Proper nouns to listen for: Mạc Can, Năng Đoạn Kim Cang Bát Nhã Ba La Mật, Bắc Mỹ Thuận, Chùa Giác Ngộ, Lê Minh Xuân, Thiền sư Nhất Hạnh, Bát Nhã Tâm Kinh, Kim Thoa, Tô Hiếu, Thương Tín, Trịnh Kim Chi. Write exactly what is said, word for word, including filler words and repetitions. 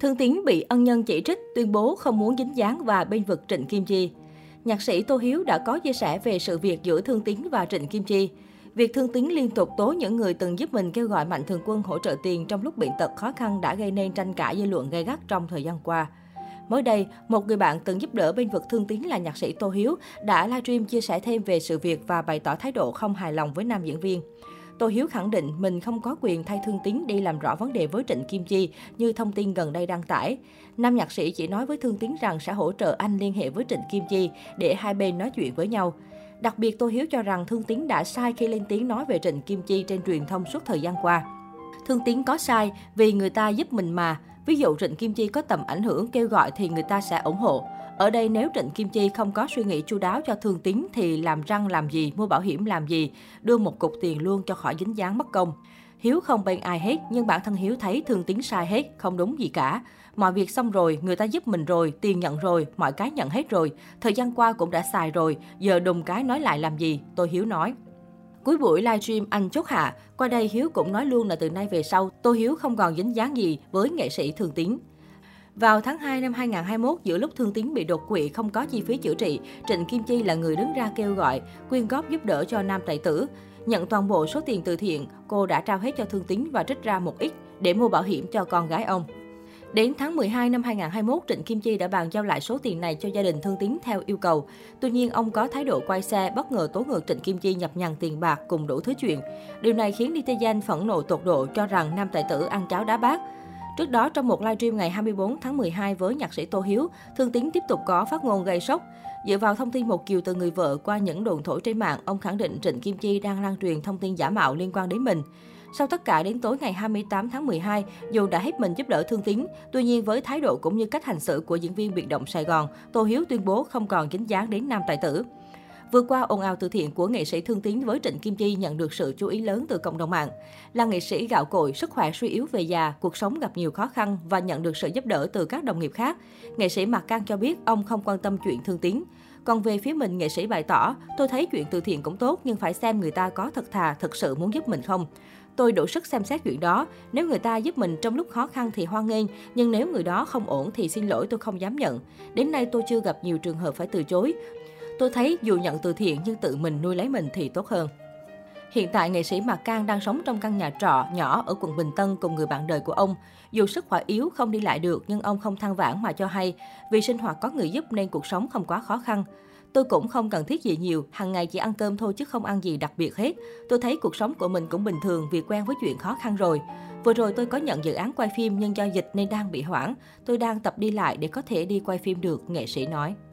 Thương Tín bị ân nhân chỉ trích, tuyên bố không muốn dính dáng và bênh vực Trịnh Kim Chi. Nhạc sĩ Tô Hiếu đã có chia sẻ về sự việc giữa Thương Tín và Trịnh Kim Chi. Việc Thương Tín liên tục tố những người từng giúp mình kêu gọi Mạnh Thường Quân hỗ trợ tiền trong lúc bệnh tật khó khăn đã gây nên tranh cãi dư luận gay gắt trong thời gian qua. Mới đây, một người bạn từng giúp đỡ bênh vực Thương Tín là nhạc sĩ Tô Hiếu đã livestream chia sẻ thêm về sự việc và bày tỏ thái độ không hài lòng với nam diễn viên. Tô Hiếu khẳng định mình không có quyền thay Thương Tín đi làm rõ vấn đề với Trịnh Kim Chi như thông tin gần đây đăng tải. Nam nhạc sĩ chỉ nói với Thương Tín rằng sẽ hỗ trợ anh liên hệ với Trịnh Kim Chi để hai bên nói chuyện với nhau. Đặc biệt, Tô Hiếu cho rằng Thương Tín đã sai khi lên tiếng nói về Trịnh Kim Chi trên truyền thông suốt thời gian qua. Thương Tín có sai vì người ta giúp mình mà. Ví dụ Trịnh Kim Chi có tầm ảnh hưởng kêu gọi thì người ta sẽ ủng hộ. Ở đây nếu Trịnh Kim Chi không có suy nghĩ chu đáo cho Thương Tín thì làm răng làm gì, mua bảo hiểm làm gì, đưa một cục tiền luôn cho khỏi dính dáng mất công. Hiếu không bên ai hết, nhưng bản thân Hiếu thấy Thương Tín sai hết, không đúng gì cả. Mọi việc xong rồi, người ta giúp mình rồi, tiền nhận rồi, mọi cái nhận hết rồi. Thời gian qua cũng đã xài rồi, giờ đùng cái nói lại làm gì, tôi Hiếu nói. Cuối buổi livestream anh chốt hạ, qua đây Hiếu cũng nói luôn là từ nay về sau, Tô Hiếu không còn dính dáng gì với nghệ sĩ Thương Tín. Vào tháng hai năm hai nghìn không trăm hai mươi mốt, giữa lúc Thương Tín bị đột quỵ không có chi phí chữa trị, Trịnh Kim Chi là người đứng ra kêu gọi, quyên góp giúp đỡ cho nam tài tử. Nhận toàn bộ số tiền từ thiện, cô đã trao hết cho Thương Tín và trích ra một ít để mua bảo hiểm cho con gái ông. Đến tháng mười hai năm hai nghìn không trăm hai mươi mốt, Trịnh Kim Chi đã bàn giao lại số tiền này cho gia đình Thương Tín theo yêu cầu. Tuy nhiên, ông có thái độ quay xe, bất ngờ tố ngược Trịnh Kim Chi nhập nhằng tiền bạc cùng đủ thứ chuyện. Điều này khiến netizen phẫn nộ tột độ cho rằng nam tài tử ăn cháo đá bát. Trước đó, trong một livestream ngày hai mươi bốn tháng mười hai với nhạc sĩ Tô Hiếu, Thương Tín tiếp tục có phát ngôn gây sốc. Dựa vào thông tin một chiều từ người vợ qua những đồn thổi trên mạng, ông khẳng định Trịnh Kim Chi đang lan truyền thông tin giả mạo liên quan đến mình. Sau tất cả, đến tối ngày hai mươi tám tháng mười hai, dù đã hết mình giúp đỡ Thương Tín, tuy nhiên với thái độ cũng như cách hành xử của diễn viên biệt động Sài Gòn, Tô Hiếu tuyên bố không còn dính dáng đến nam tài tử. Vừa qua, ồn ào từ thiện của nghệ sĩ Thương Tín với Trịnh Kim Chi nhận được sự chú ý lớn từ cộng đồng mạng. Là nghệ sĩ gạo cội, sức khỏe suy yếu về già, cuộc sống gặp nhiều khó khăn và nhận được sự giúp đỡ từ các đồng nghiệp khác, nghệ sĩ Mạc Can cho biết ông không quan tâm chuyện Thương Tín. Còn về phía mình, nghệ sĩ bày tỏ, tôi thấy chuyện từ thiện cũng tốt nhưng phải xem người ta có thật thà, thật sự muốn giúp mình không. Tôi đủ sức xem xét chuyện đó, nếu người ta giúp mình trong lúc khó khăn thì hoan nghênh, nhưng nếu người đó không ổn thì xin lỗi tôi không dám nhận. Đến nay tôi chưa gặp nhiều trường hợp phải từ chối. Tôi thấy dù nhận từ thiện nhưng tự mình nuôi lấy mình thì tốt hơn. Hiện tại, nghệ sĩ Mạc Can đang sống trong căn nhà trọ nhỏ ở quận Bình Tân cùng người bạn đời của ông. Dù sức khỏe yếu, không đi lại được nhưng ông không than vãn mà cho hay, vì sinh hoạt có người giúp nên cuộc sống không quá khó khăn. Tôi cũng không cần thiết gì nhiều, hàng ngày chỉ ăn cơm thôi chứ không ăn gì đặc biệt hết. Tôi thấy cuộc sống của mình cũng bình thường vì quen với chuyện khó khăn rồi. Vừa rồi tôi có nhận dự án quay phim nhưng do dịch nên đang bị hoãn. Tôi đang tập đi lại để có thể đi quay phim được, nghệ sĩ nói.